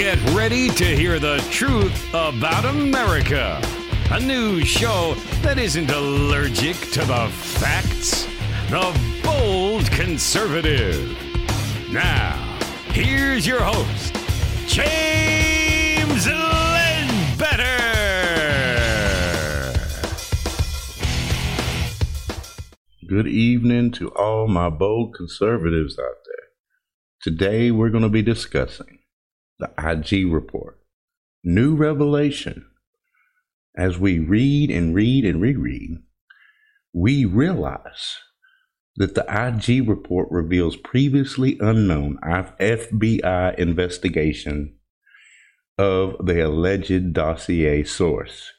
Get ready to hear the truth about America. A new show that isn't allergic to the facts. The Bold Conservative. Now, here's your host, James Ledbetter. Good evening to all my bold conservatives out there. Today, we're going to be discussing the IG Report. New revelation. As we read and read and reread, we realize that the IG report reveals previously unknown FBI investigation of the alleged dossier source.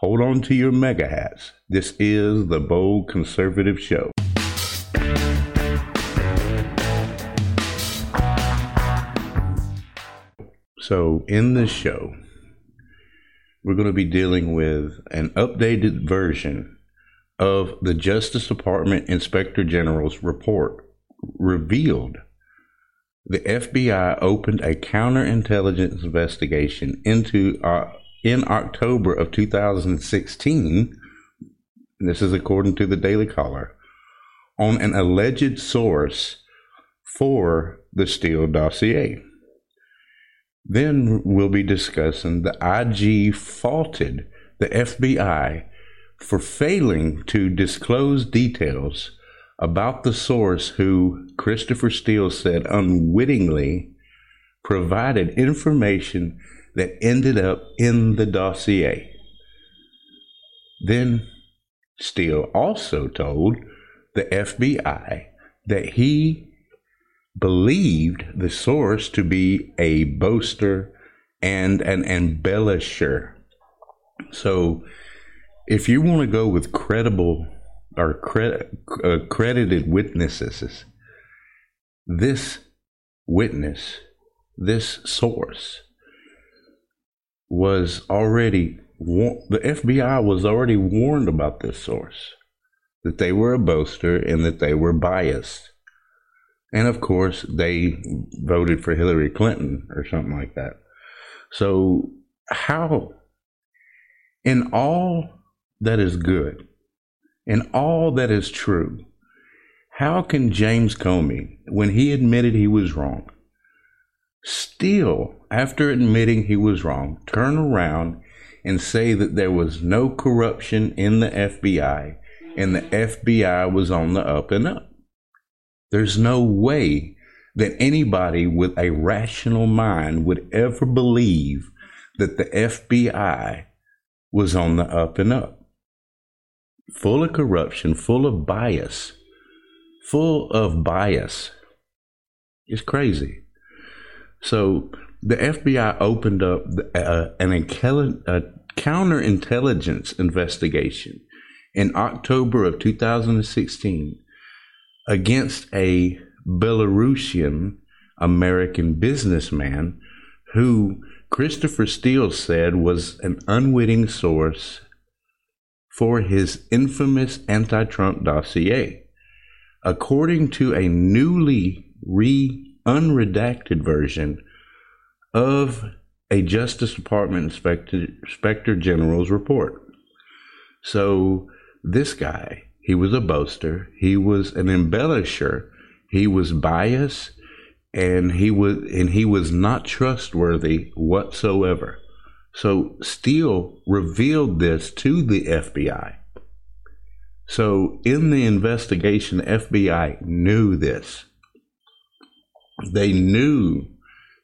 Hold on to your mega hats. This is the Bold Conservative Show. So in this show, we're going to be dealing with an updated version of the Justice Department Inspector General's report revealed the FBI opened a counterintelligence investigation into in October of 2016. This is according to the Daily Caller on an alleged source for the Steele dossier. Then we'll be discussing the IG faulted the FBI for failing to disclose details about the source who Christopher Steele said unwittingly provided information that ended up in the dossier. Then Steele also told the FBI that he believed the source to be a boaster and an embellisher. So if you want to go with credible or credited witnesses, this witness, this source was already, the FBI was already warned about this source, that they were a boaster and that they were biased. And of course, they voted for Hillary Clinton or something like that. So how, in all that is good, in all that is true, how can James Comey, when he admitted he was wrong, still, after admitting he was wrong, turn around and say that there was no corruption in the FBI and the FBI was on the up and up? There's no way that anybody with a rational mind would ever believe that the FBI was on the up and up. Full of corruption, full of bias. It's crazy. So the FBI opened up a counterintelligence investigation in October of 2016 against a Belarusian American businessman who Christopher Steele said was an unwitting source for his infamous anti-Trump dossier. According to a newly unredacted version of a Justice Department Inspector General's report. So this guy, he was a boaster, he was an embellisher, he was biased, and he was not trustworthy whatsoever. So Steele revealed this to the FBI. So in the investigation, the FBI knew this. They knew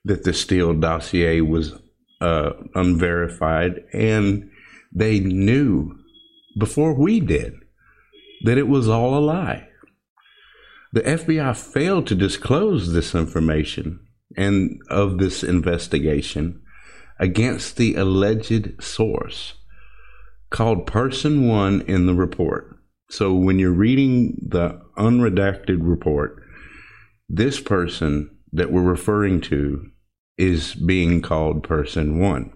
that the Steele dossier was unverified, and they knew before we did that it was all a lie. The FBI failed to disclose this information and of this investigation against the alleged source called Person One in the report. So when you're reading the unredacted report, this person that we're referring to is being called Person One.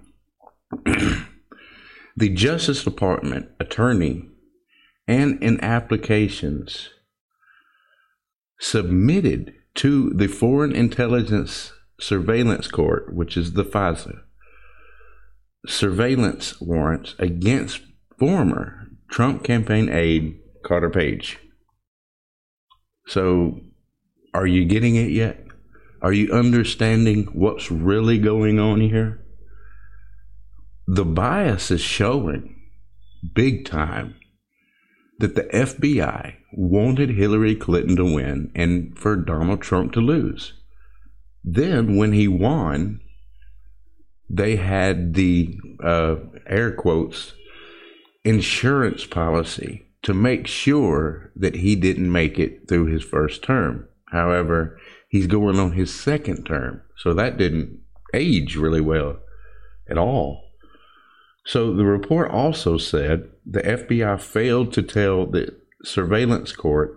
The Justice Department attorney and in applications submitted to the Foreign Intelligence Surveillance Court, which is the FISA, surveillance warrants against former Trump campaign aide Carter Page. So, are you getting it yet? Are you understanding what's really going on here? The bias is showing big time that the FBI wanted Hillary Clinton to win and for Donald Trump to lose. Then, when he won, they had the, air quotes, insurance policy to make sure that he didn't make it through his first term. However, he's going on his second term, so that didn't age really well at all. So the report also said the FBI failed to tell the surveillance court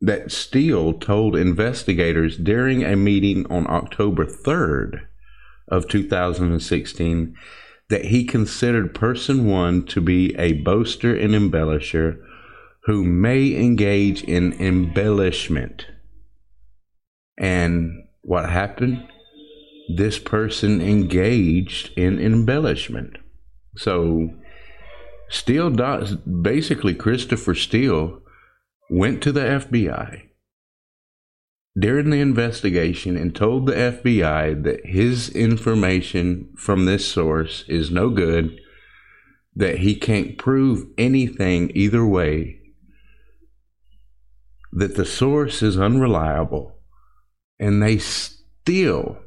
that Steele told investigators during a meeting on October 3rd of 2016 that he considered Person 1 to be a boaster and embellisher who may engage in embellishment. And what happened? This person engaged in embellishment. So Steele, basically Christopher Steele, went to the FBI during the investigation and told the FBI that his information from this source is no good, that he can't prove anything either way, that the source is unreliable, and they still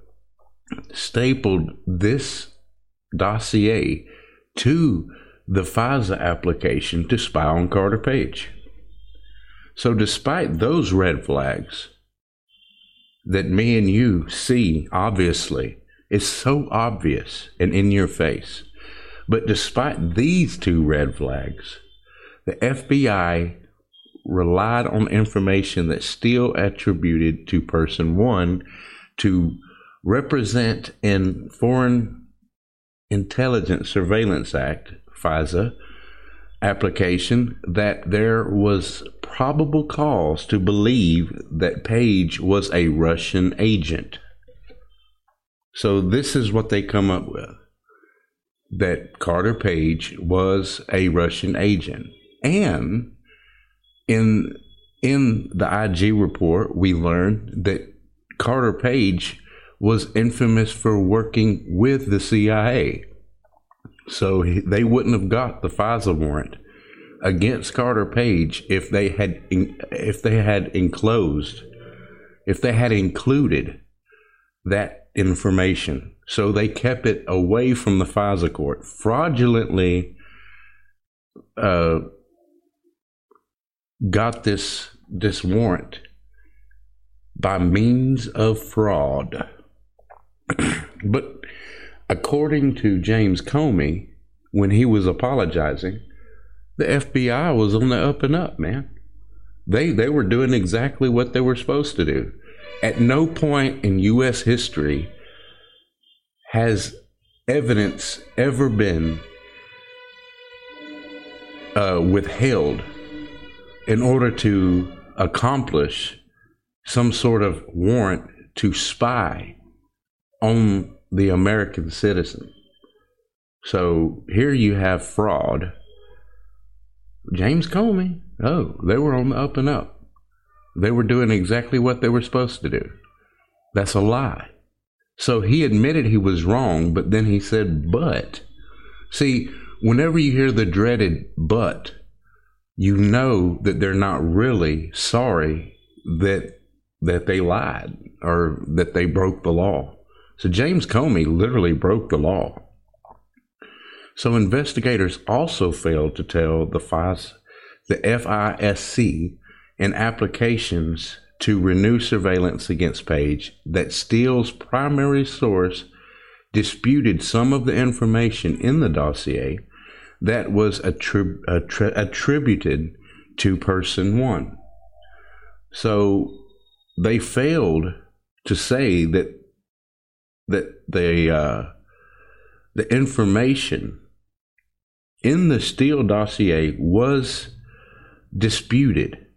stapled this dossier to the FISA application to spy on Carter Page. So despite those red flags that me and you see, obviously, it's so obvious and in your face. But despite these two red flags, the FBI relied on information that Steele attributed to Person 1 to represent in Foreign Intelligence Surveillance Act, FISA, application that there was probable cause to believe that Page was a Russian agent. So this is what they come up with, that Carter Page was a Russian agent. And in the IG report, we learned that Carter Page was infamous for working with the CIA. So they wouldn't have got the FISA warrant against Carter Page if they had included that information. So they kept it away from the FISA court, fraudulently got this warrant by means of fraud. But according to James Comey, when he was apologizing, the FBI was on the up and up, man. They were doing exactly what they were supposed to do. At no point in U.S. history has evidence ever been withheld in order to accomplish some sort of warrant to spy on the American citizen. So here you have fraud. James Comey, they were on the up and up. They were doing exactly what they were supposed to do. That's a lie. So he admitted he was wrong, but then he said, but. See, whenever you hear the dreaded but, you know that they're not really sorry that they lied or that they broke the law. So James Comey literally broke the law. So investigators also failed to tell the FISC in applications to renew surveillance against Page that Steele's primary source disputed some of the information in the dossier that was attributed to Person 1. So they failed to say that the information in the Steele dossier was disputed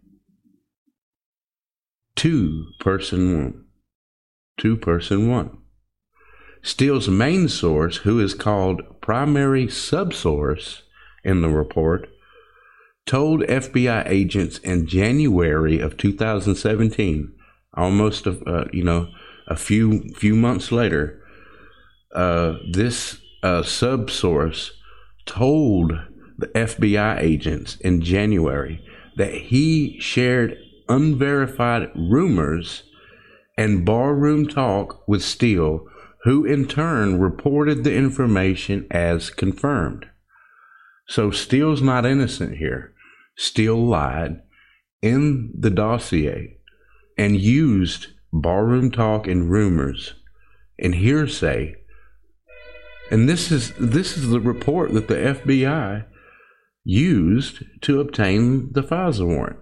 to Person 1. to person one. Steele's main source, who is called primary subsource in the report, told FBI agents in January of 2017, almost a few months later, this subsource told the FBI agents in January that he shared unverified rumors and barroom talk with Steele, who in turn reported the information as confirmed. So Steele's not innocent here. Steele lied in the dossier and used barroom talk and rumors and hearsay. And this is the report that the FBI used to obtain the FISA warrant.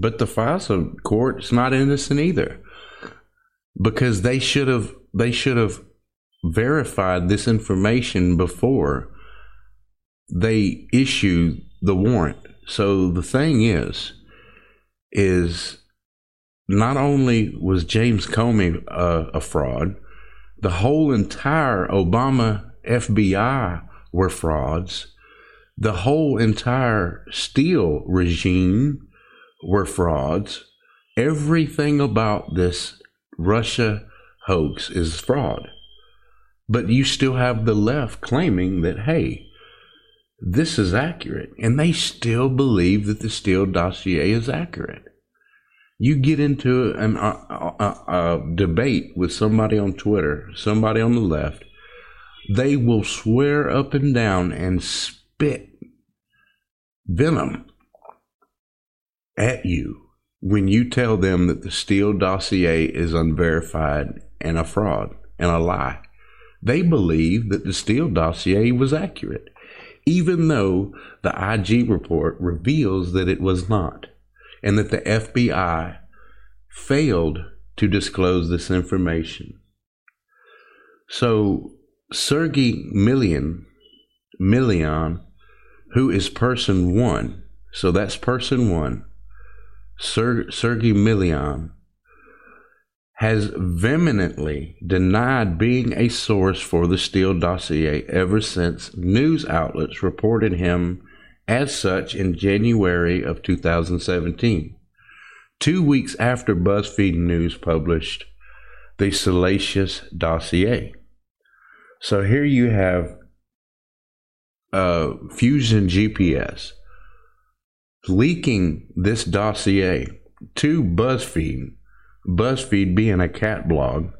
But the FISA court's not innocent either, because they should have verified this information before they issue the warrant. So the thing is not only was James Comey a fraud, the whole entire Obama FBI were frauds. The whole entire Steele regime were frauds. Everything about this Russia hoax is fraud. But you still have the left claiming that, hey, this is accurate, and they still believe that the Steele dossier is accurate. You get into a debate with somebody on Twitter, somebody on the left, they will swear up and down and spit venom at you when you tell them that the Steele dossier is unverified and a fraud and a lie. They believe that the Steele dossier was accurate, even though the IG report reveals that it was not, and that the FBI failed to disclose this information. So Sergey Millian, who is person one, so that's person one, Sergey Millian, has vehemently denied being a source for the Steele dossier ever since news outlets reported him as such in January of 2017, 2 weeks after BuzzFeed News published the salacious dossier. So here you have Fusion GPS leaking this dossier to BuzzFeed, BuzzFeed being a cat blog,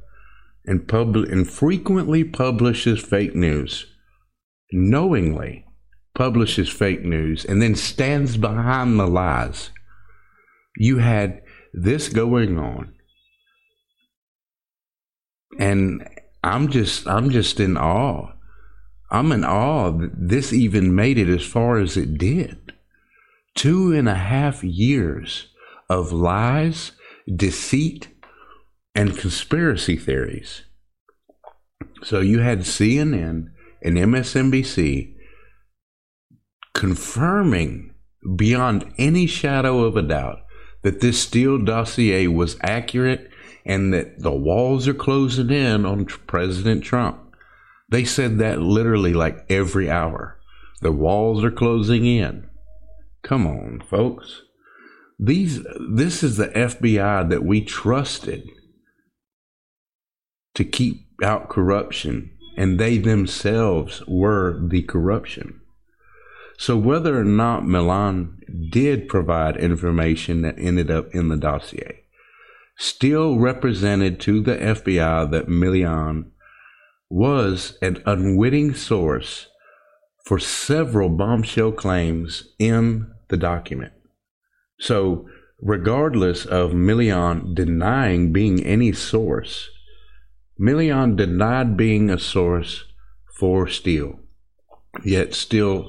and frequently publishes fake news, knowingly publishes fake news, and then stands behind the lies. You had this going on, and I'm just in awe. I'm in awe that this even made it as far as it did. 2.5 years of lies, deceit, and conspiracy theories. So you had CNN and MSNBC confirming beyond any shadow of a doubt that this Steele dossier was accurate and that the walls are closing in on President Trump. They said that literally like every hour. The walls are closing in. Come on, folks. This is the FBI that we trusted to keep out corruption, and they themselves were the corruption. So whether or not Millian did provide information that ended up in the dossier, Steele represented to the FBI that Millian was an unwitting source for several bombshell claims in the document. So regardless of Millian denying being any source, Millian denied being a source for Steele, yet Steele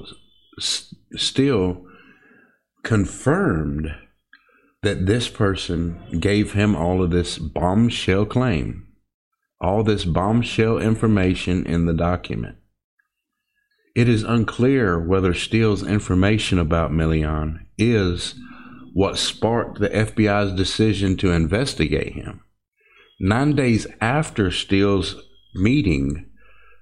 confirmed that this person gave him all of this bombshell claim, all this bombshell information in the document. It is unclear whether Steele's information about Millian is what sparked the FBI's decision to investigate him. 9 days after Steele's meeting,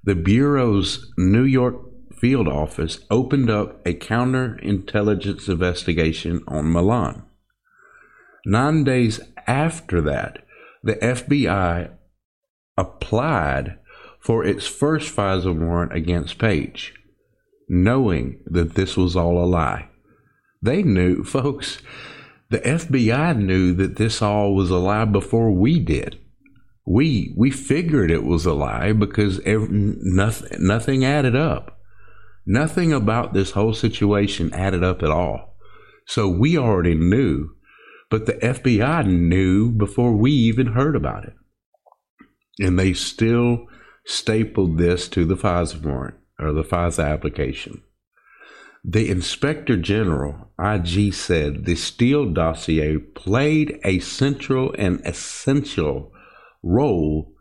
the Bureau's New York field office opened up a counterintelligence investigation on Milan. 9 days after that, the FBI applied for its first FISA warrant against Page, knowing that this was all a lie. They knew, folks, the FBI knew that this all was a lie before we did. We figured it was a lie because nothing added up. Nothing about this whole situation added up at all. So we already knew, but the FBI knew before we even heard about it. And they still stapled this to the FISA warrant or the FISA application. The Inspector General, IG, said the Steele dossier played a central and essential role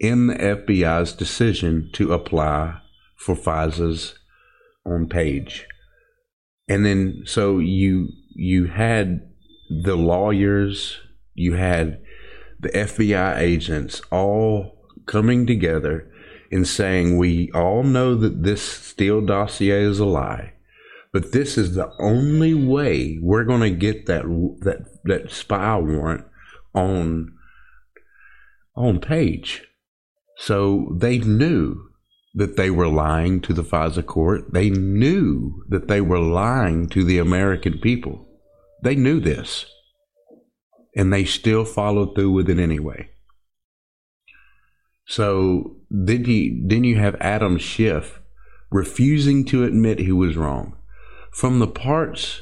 in the FBI's decision to apply for FISA's on Page. And then so you had the lawyers, you had the FBI agents all coming together and saying, we all know that this Steele dossier is a lie, but this is the only way we're going to get that spy warrant on Page. So they knew that they were lying to the FISA court. They knew that they were lying to the American people. They knew this, and they still followed through with it anyway. So then you have Adam Schiff refusing to admit he was wrong. From the parts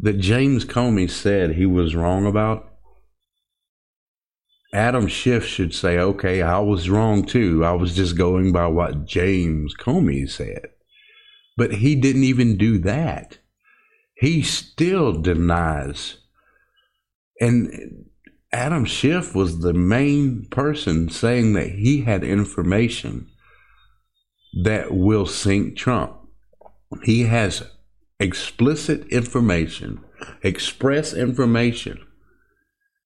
that James Comey said he was wrong about, Adam Schiff should say, okay, I was wrong too. I was just going by what James Comey said. But he didn't even do that. He still denies. And Adam Schiff was the main person saying that he had information that will sink Trump. He has explicit information, express information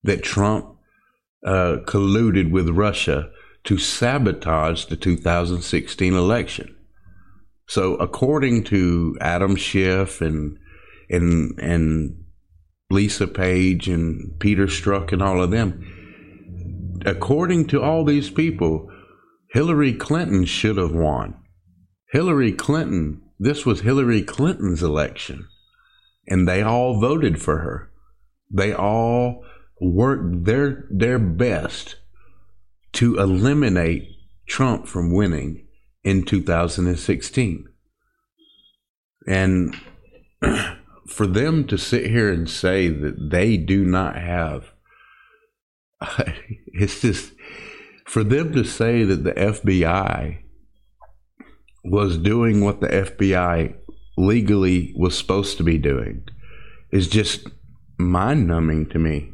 that Trump colluded with Russia to sabotage the 2016 election. So according to Adam Schiff and Lisa Page and Peter Strzok and all of them, according to all these people, Hillary Clinton should have won. Hillary Clinton, this was Hillary Clinton's election, and they all voted for her. They all worked their best to eliminate Trump from winning in 2016. And for them to sit here and say that they do not have, it's just, for them to say that the FBI was doing what the FBI legally was supposed to be doing is just mind-numbing to me.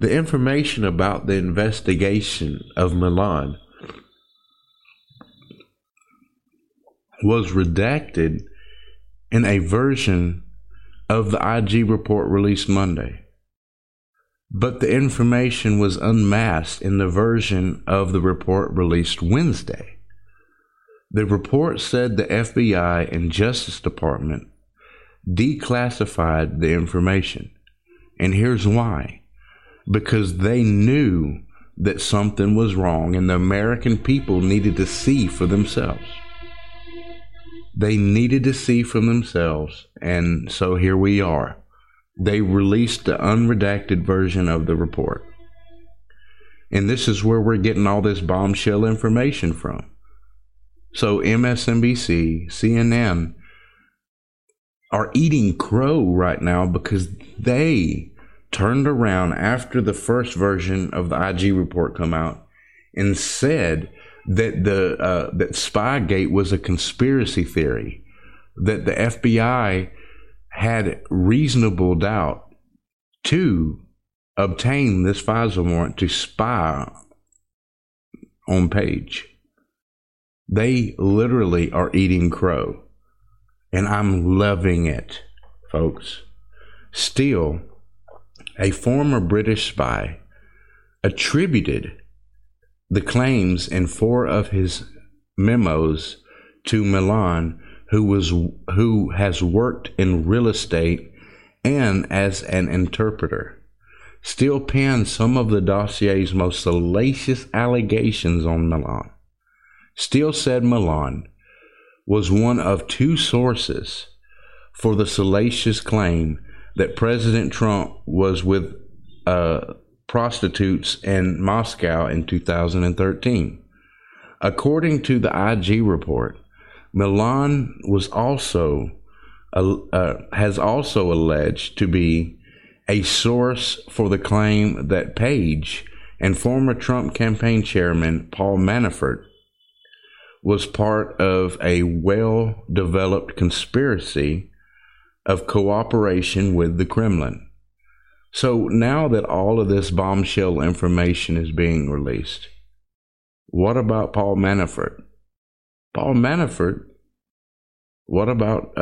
The information about the investigation of Milan was redacted in a version of the IG report released Monday. But the information was unmasked in the version of the report released Wednesday. The report said the FBI and Justice Department declassified the information. And here's why. Because they knew that something was wrong and the American people needed to see for themselves. They needed to see from themselves, and so here we are. They released the unredacted version of the report. And this is where we're getting all this bombshell information from. So MSNBC, CNN are eating crow right now because they turned around after the first version of the IG report come out and said that that Spygate was a conspiracy theory, that the FBI had reasonable doubt to obtain this FISA warrant to spy on Page. They literally are eating crow, and I'm loving it, folks. Steele, a former British spy, attributed the claims in four of his memos to Millian, who has worked in real estate and as an interpreter. Steele penned some of the dossier's most salacious allegations on Millian. Steele said Millian was one of two sources for the salacious claim that President Trump was with prostitutes in Moscow in 2013. According to the IG report, Millian was also alleged to be a source for the claim that Page and former Trump campaign chairman Paul Manafort was part of a well-developed conspiracy of cooperation with the Kremlin. So now that all of this bombshell information is being released, what about Paul Manafort? Paul Manafort, what about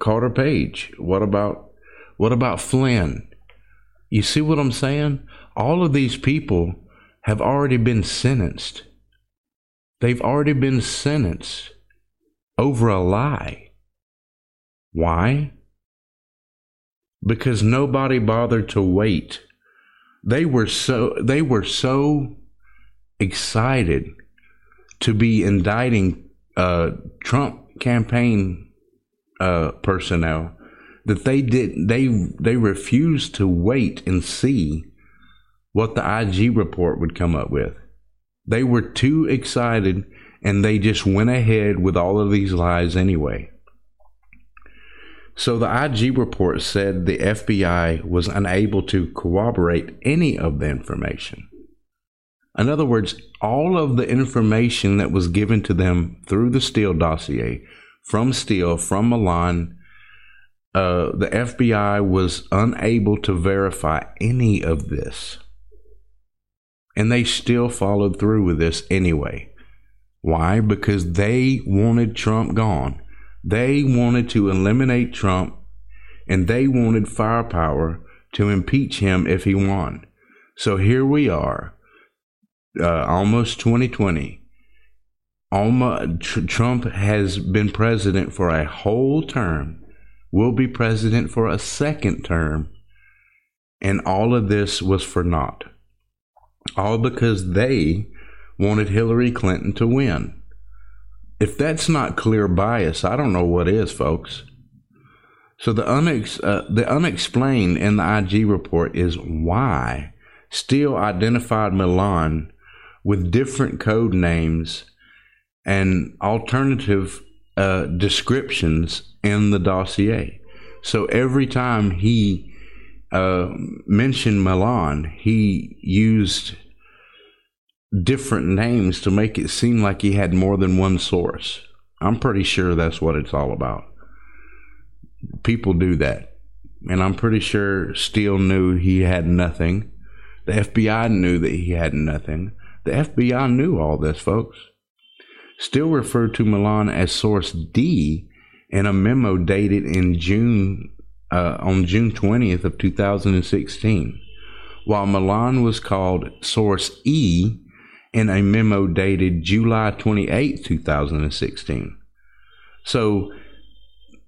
Carter Page? What about Flynn? You see what I'm saying? All of these people have already been sentenced. They've already been sentenced over a lie. Why? Because nobody bothered to wait. They were so excited to be indicting Trump campaign personnel that they refused to wait and see what the IG report would come up with. They were too excited, and they just went ahead with all of these lies anyway. So the IG report said the FBI was unable to corroborate any of the information. In other words, all of the information that was given to them through the Steele dossier, from Steele, from Millian, the FBI was unable to verify any of this. And they still followed through with this anyway. Why? Because they wanted Trump gone. They wanted to eliminate Trump, and they wanted firepower to impeach him if he won. So here we are, almost 2020. Trump has been president for a whole term, will be president for a second term, and all of this was for naught. All because they wanted Hillary Clinton to win. If that's not clear bias, I don't know what is, folks. So the unexplained in the IG report is why Steele identified Millian with different code names and alternative descriptions in the dossier. So every time he mentioned Millian, he used different names to make it seem like he had more than one source. I'm pretty sure that's what it's all about. People do that. And I'm pretty sure Steele knew he had nothing. The FBI knew that he had nothing. The FBI knew all this, folks. Steele referred to Millian as Source D in a memo dated in June 20th of 2016, while Millian was called Source E in a memo dated July 28, 2016. So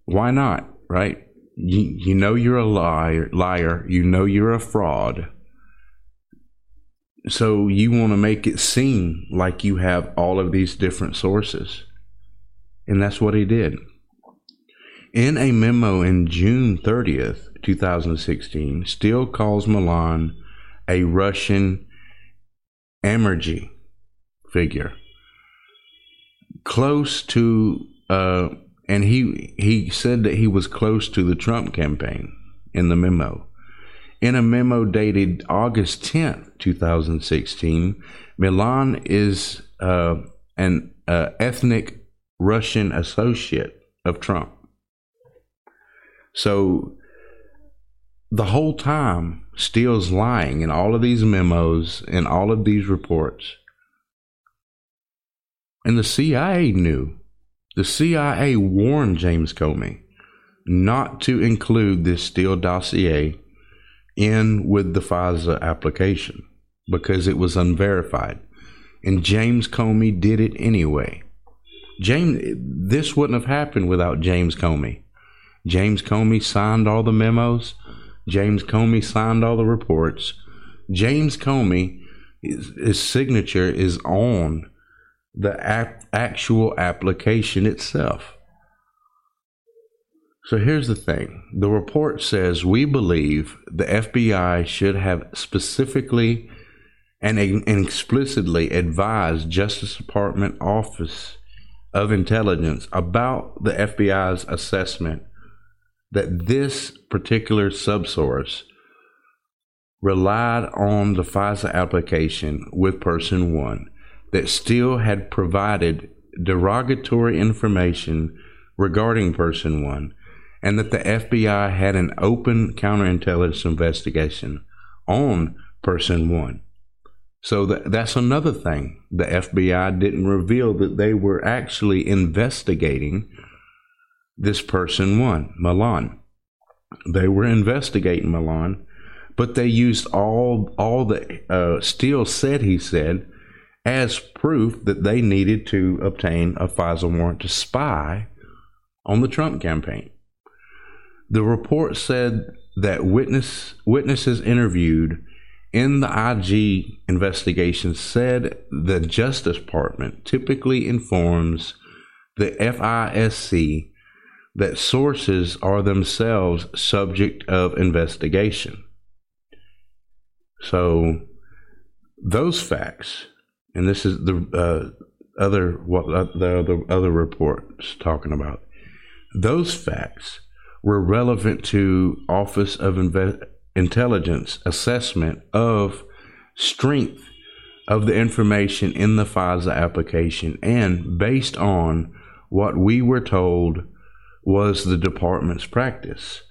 why not, right? You know you're a liar. You know you're a fraud. So you want to make it seem like you have all of these different sources. And that's what he did. In a memo in June 30th, 2016, Steele calls Millian a Russian emergy figure, close to, and he said that he was close to the Trump campaign in the memo. In a memo dated August 10th, 2016, Millian is an ethnic Russian associate of Trump. So the whole time, Steele's lying in all of these memos and all of these reports. And the CIA knew. The CIA warned James Comey not to include this Steele dossier in with the FISA application because it was unverified. And James Comey did it anyway. This wouldn't have happened without James Comey. James Comey signed all the memos. James Comey signed all the reports. James Comey, his signature is on the actual application itself. So here's the thing. The report says, we believe the FBI should have specifically and explicitly advised Justice Department Office of Intelligence about the FBI's assessment that this particular subsource relied on the FISA application with person one that Steele had provided derogatory information regarding person one, and that the FBI had an open counterintelligence investigation on person one. So that's another thing. The FBI didn't reveal that they were actually investigating this person one, Milan. They were investigating Milan, but they used all that Steele said he said as proof that they needed to obtain a FISA warrant to spy on the Trump campaign. The report said that witnesses interviewed in the IG investigation said the Justice Department typically informs the FISC that sources are themselves subject of investigation. So those facts, and this is the other report's talking about, those facts were relevant to Office of Intelligence assessment of strength of the information in the FISA application, and based on what we were told was the department's practice,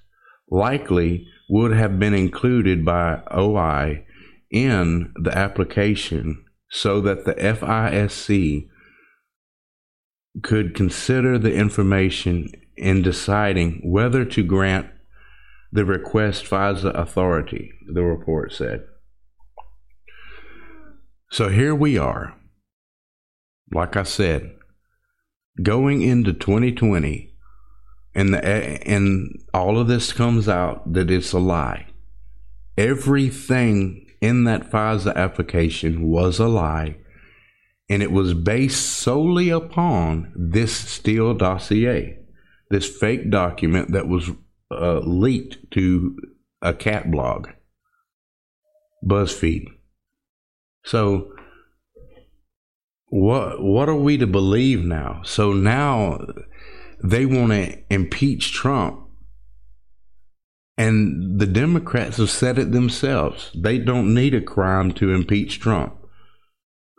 likely would have been included by OI in the application so that the FISC could consider the information in deciding whether to grant the request FISA authority, the report said. So here we are, like I said, going into 2020, and all of this comes out that it's a lie. Everything in that FISA application was a lie, and it was based solely upon this Steele dossier, this fake document that was leaked to a cat blog, BuzzFeed. So what are we to believe now? So now they want to impeach Trump, and the Democrats have said it themselves. They don't need a crime to impeach Trump.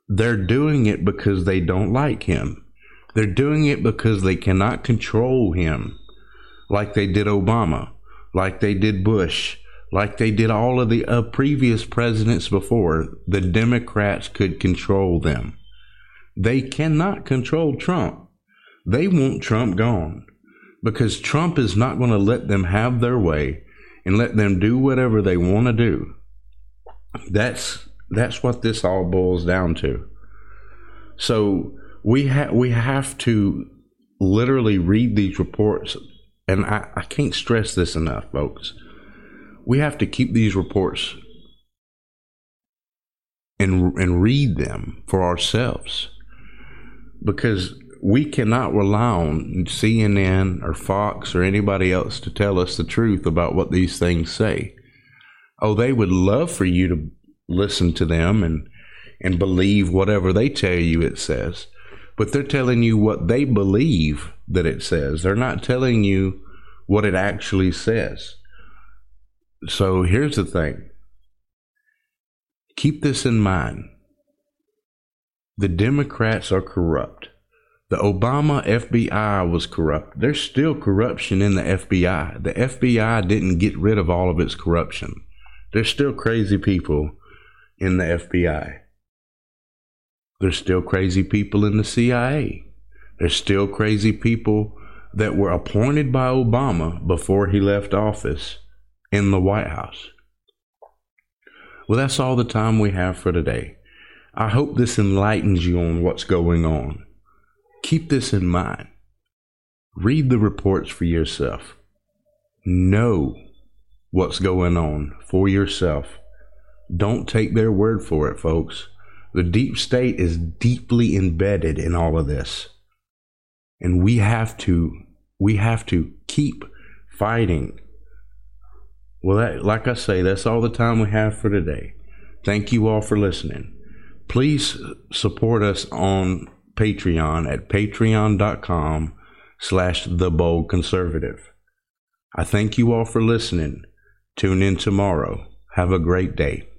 They're doing it because they don't like him. They're doing it because they cannot control him like they did Obama, like they did Bush, like they did all of the previous presidents before. The Democrats could control them. They cannot control Trump. They want Trump gone because Trump is not going to let them have their way and let them do whatever they want to do. That's what this all boils down to. So we have to literally read these reports. And I can't stress this enough, folks. We have to keep these reports and read them for ourselves, because we cannot rely on CNN or Fox or anybody else to tell us the truth about what these things say. Oh, they would love for you to listen to them and believe whatever they tell you it says. But they're telling you what they believe that it says. They're not telling you what it actually says. So here's the thing. Keep this in mind. The Democrats are corrupt. The Obama FBI was corrupt. There's still corruption in the FBI. The FBI didn't get rid of all of its corruption. There's still crazy people in the FBI. There's still crazy people in the CIA. There's still crazy people that were appointed by Obama before he left office in the White House. Well, that's all the time we have for today. I hope this enlightens you on what's going on. Keep this in mind. Read the reports for yourself. Know what's going on for yourself. Don't take their word for it, folks. The deep state is deeply embedded in all of this. And we have to keep fighting. Well, like I say, that's all the time we have for today. Thank you all for listening. Please support us on Patreon at patreon.com/TheBoldConservative. I thank you all for listening. Tune in tomorrow. Have a great day.